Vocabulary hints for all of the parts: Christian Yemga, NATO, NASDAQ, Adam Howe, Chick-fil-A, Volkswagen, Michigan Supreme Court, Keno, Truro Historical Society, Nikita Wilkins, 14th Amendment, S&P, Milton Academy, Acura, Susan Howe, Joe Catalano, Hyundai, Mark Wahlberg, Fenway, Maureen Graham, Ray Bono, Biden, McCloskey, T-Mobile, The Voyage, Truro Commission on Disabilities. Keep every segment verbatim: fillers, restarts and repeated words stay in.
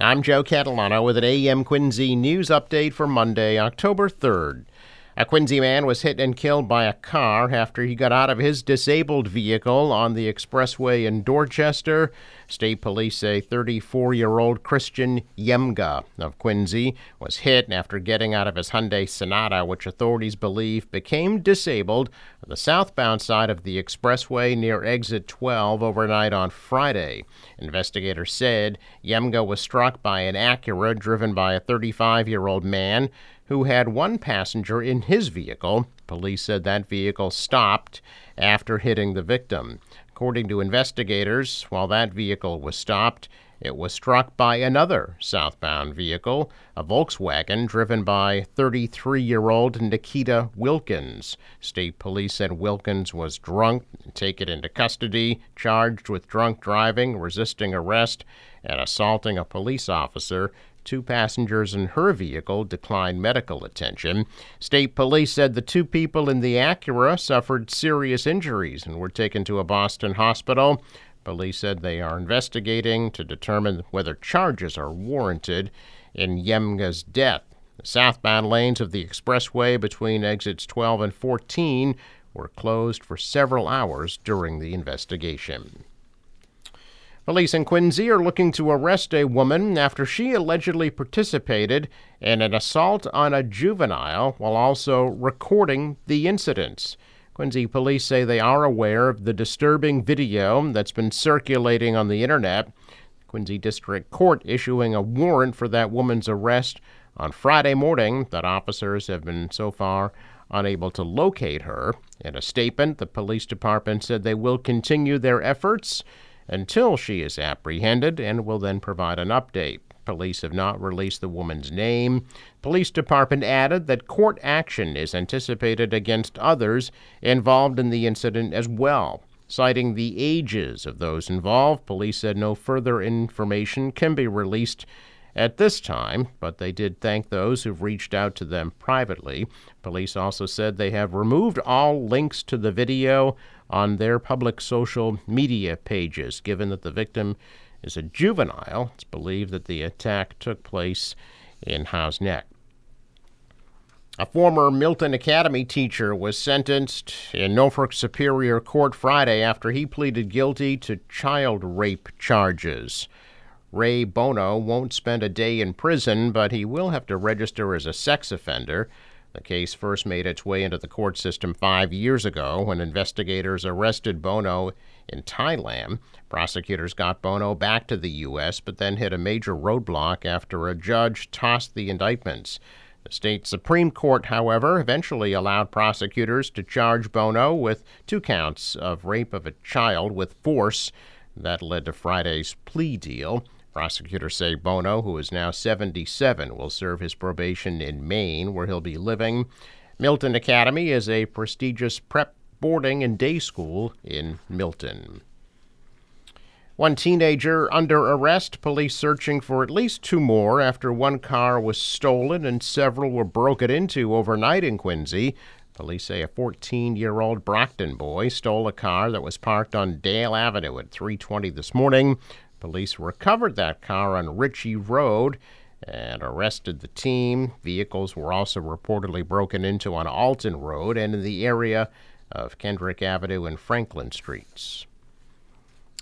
I'm Joe Catalano with an A M Quincy news update for Monday, October third. A Quincy man was hit and killed by a car after he got out of his disabled vehicle on the expressway in Dorchester. State police say thirty-four-year-old Christian Yemga of Quincy was hit after getting out of his Hyundai Sonata, which authorities believe became disabled on the southbound side of the expressway near exit twelve overnight on Friday. Investigators said Yemga was struck by an Acura driven by a thirty-five-year-old man who had one passenger in his vehicle. Police said that vehicle stopped after hitting the victim. According to investigators, while that vehicle was stopped, it was struck by another southbound vehicle, a Volkswagen driven by thirty-three-year-old Nikita Wilkins. State police said Wilkins was drunk, taken into custody, charged with drunk driving, resisting arrest, and assaulting a police officer. Two passengers in her vehicle declined medical attention. State police said the two people in the Acura suffered serious injuries and were taken to a Boston hospital. Police said they are investigating to determine whether charges are warranted in Yemga's death. The southbound lanes of the expressway between exits twelve and fourteen were closed for several hours during the investigation. Police in Quincy are looking to arrest a woman after she allegedly participated in an assault on a juvenile while also recording the incidents. Quincy police say they are aware of the disturbing video that's been circulating on the internet. Quincy District Court issuing a warrant for that woman's arrest on Friday morning that officers have been so far unable to locate her. In a statement, the police department said they will continue their efforts until she is apprehended and will then provide an update. Police have not released the woman's name. Police department added that court action is anticipated against others involved in the incident as well. Citing the ages of those involved, police said no further information can be released at this time, but they did thank those who've reached out to them privately. Police also said they have removed all links to the video on their public social media pages. Given that the victim is a juvenile, it's believed that the attack took place in Howes Neck. A former Milton Academy teacher was sentenced in Norfolk Superior Court Friday after he pleaded guilty to child rape charges. Ray Bono won't spend a day in prison, but he will have to register as a sex offender. The case first made its way into the court system five years ago when investigators arrested Bono in Thailand. Prosecutors got Bono back to the U S, but then hit a major roadblock after a judge tossed the indictments. The state Supreme Court, however, eventually allowed prosecutors to charge Bono with two counts of rape of a child with force. That led to Friday's plea deal. Prosecutors say Bono, who is now seventy-seven, will serve his probation in Maine, where he'll be living. Milton Academy is a prestigious prep boarding and day school in Milton. One teenager under arrest, police searching for at least two more after one car was stolen and several were broken into overnight in Quincy. Police say a fourteen-year-old Brockton boy stole a car that was parked on Dale Avenue at three twenty this morning. Police recovered that car on Ritchie Road and arrested the team. Vehicles were also reportedly broken into on Alton Road and in the area of Kendrick Avenue and Franklin Streets.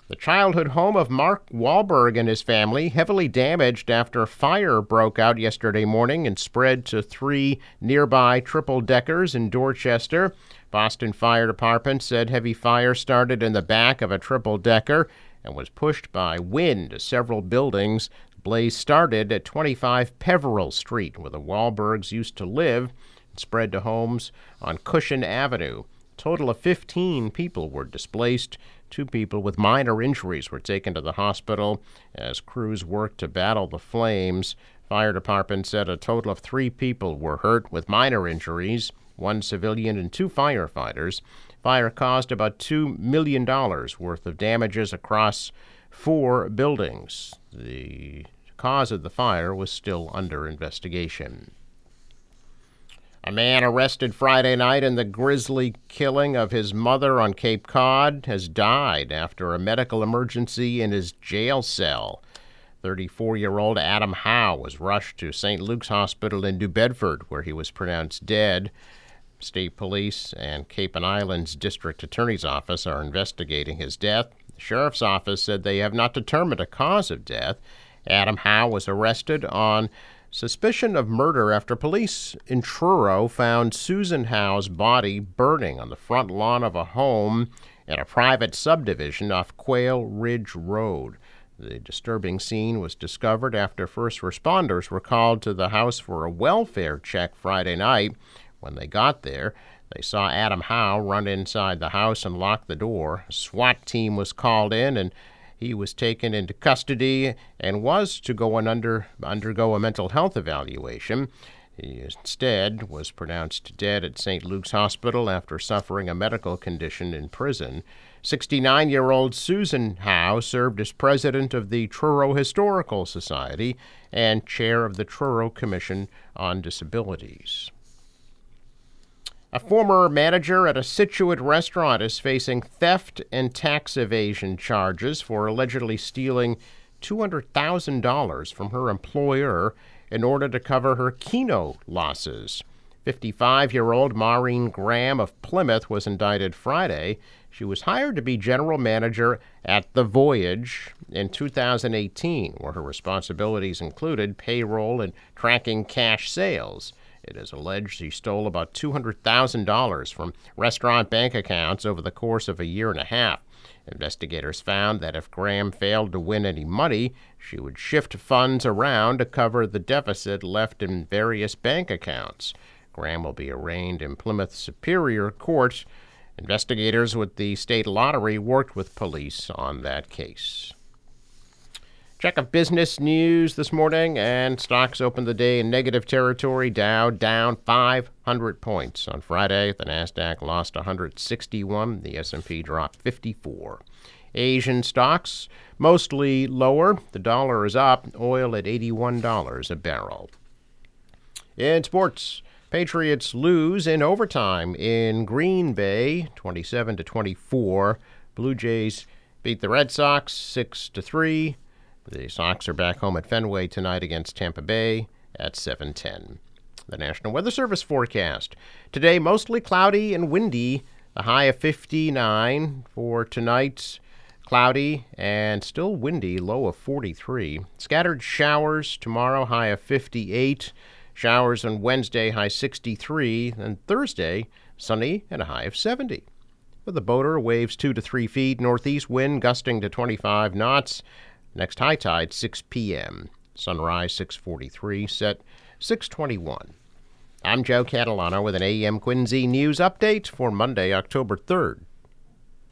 The childhood home of Mark Wahlberg and his family heavily damaged after a fire broke out yesterday morning and spread to three nearby triple-deckers in Dorchester. Boston Fire Department said heavy fire started in the back of a triple-decker and was pushed by wind to several buildings. The blaze started at twenty-five Peveril Street, where the Wahlbergs used to live, and spread to homes on Cushion Avenue. A total of fifteen people were displaced. Two people with minor injuries were taken to the hospital as crews worked to battle the flames. Fire department said a total of three people were hurt with minor injuries, one civilian and two firefighters. Fire caused about two million dollars worth of damages across four buildings. The cause of the fire was still under investigation. A man arrested Friday night in the grisly killing of his mother on Cape Cod has died after a medical emergency in his jail cell. thirty-four-year-old Adam Howe was rushed to Saint Luke's Hospital in New Bedford, where he was pronounced dead. State Police and Cape and Islands District Attorney's Office are investigating his death. The Sheriff's Office said they have not determined a cause of death. Adam Howe was arrested on suspicion of murder after police in Truro found Susan Howe's body burning on the front lawn of a home in a private subdivision off Quail Ridge Road. The disturbing scene was discovered after first responders were called to the house for a welfare check Friday night. When they got there, they saw Adam Howe run inside the house and lock the door. A SWAT team was called in, and he was taken into custody and was to go and under, undergo a mental health evaluation. He instead was pronounced dead at Saint Luke's Hospital after suffering a medical condition in prison. sixty-nine-year-old Susan Howe served as president of the Truro Historical Society and chair of the Truro Commission on Disabilities. A former manager at a Scituate restaurant is facing theft and tax evasion charges for allegedly stealing two hundred thousand dollars from her employer in order to cover her Keno losses. fifty-five-year-old Maureen Graham of Plymouth was indicted Friday. She was hired to be general manager at The Voyage in two thousand eighteen, where her responsibilities included payroll and tracking cash sales. It is alleged she stole about two hundred thousand dollars from restaurant bank accounts over the course of a year and a half. Investigators found that if Graham failed to win any money, she would shift funds around to cover the deficit left in various bank accounts. Graham will be arraigned in Plymouth Superior Court. Investigators with the state lottery worked with police on that case. Check of business news this morning, and stocks opened the day in negative territory. Dow down five hundred points on Friday. The NASDAQ lost one hundred sixty-one. The S and P dropped fifty-four. Asian stocks mostly lower. The dollar is up. Oil at eighty-one dollars a barrel. In sports, Patriots lose in overtime in Green Bay, twenty-seven to twenty-four. Blue Jays beat the Red Sox six to three. The Sox are back home at Fenway tonight against Tampa Bay at seven ten. The National Weather Service forecast. Today, mostly cloudy and windy. The high of fifty-nine for tonight's cloudy and still windy, low of forty-three. Scattered showers tomorrow, high of fifty-eight. Showers on Wednesday, high sixty-three. And Thursday, sunny and a high of seventy. With the boater, waves two to three feet. Northeast wind gusting to twenty-five knots. Next high tide, six p.m. Sunrise, six forty-three, set six twenty-one. I'm Joe Catalano with an A M Quincy News update for Monday, October third.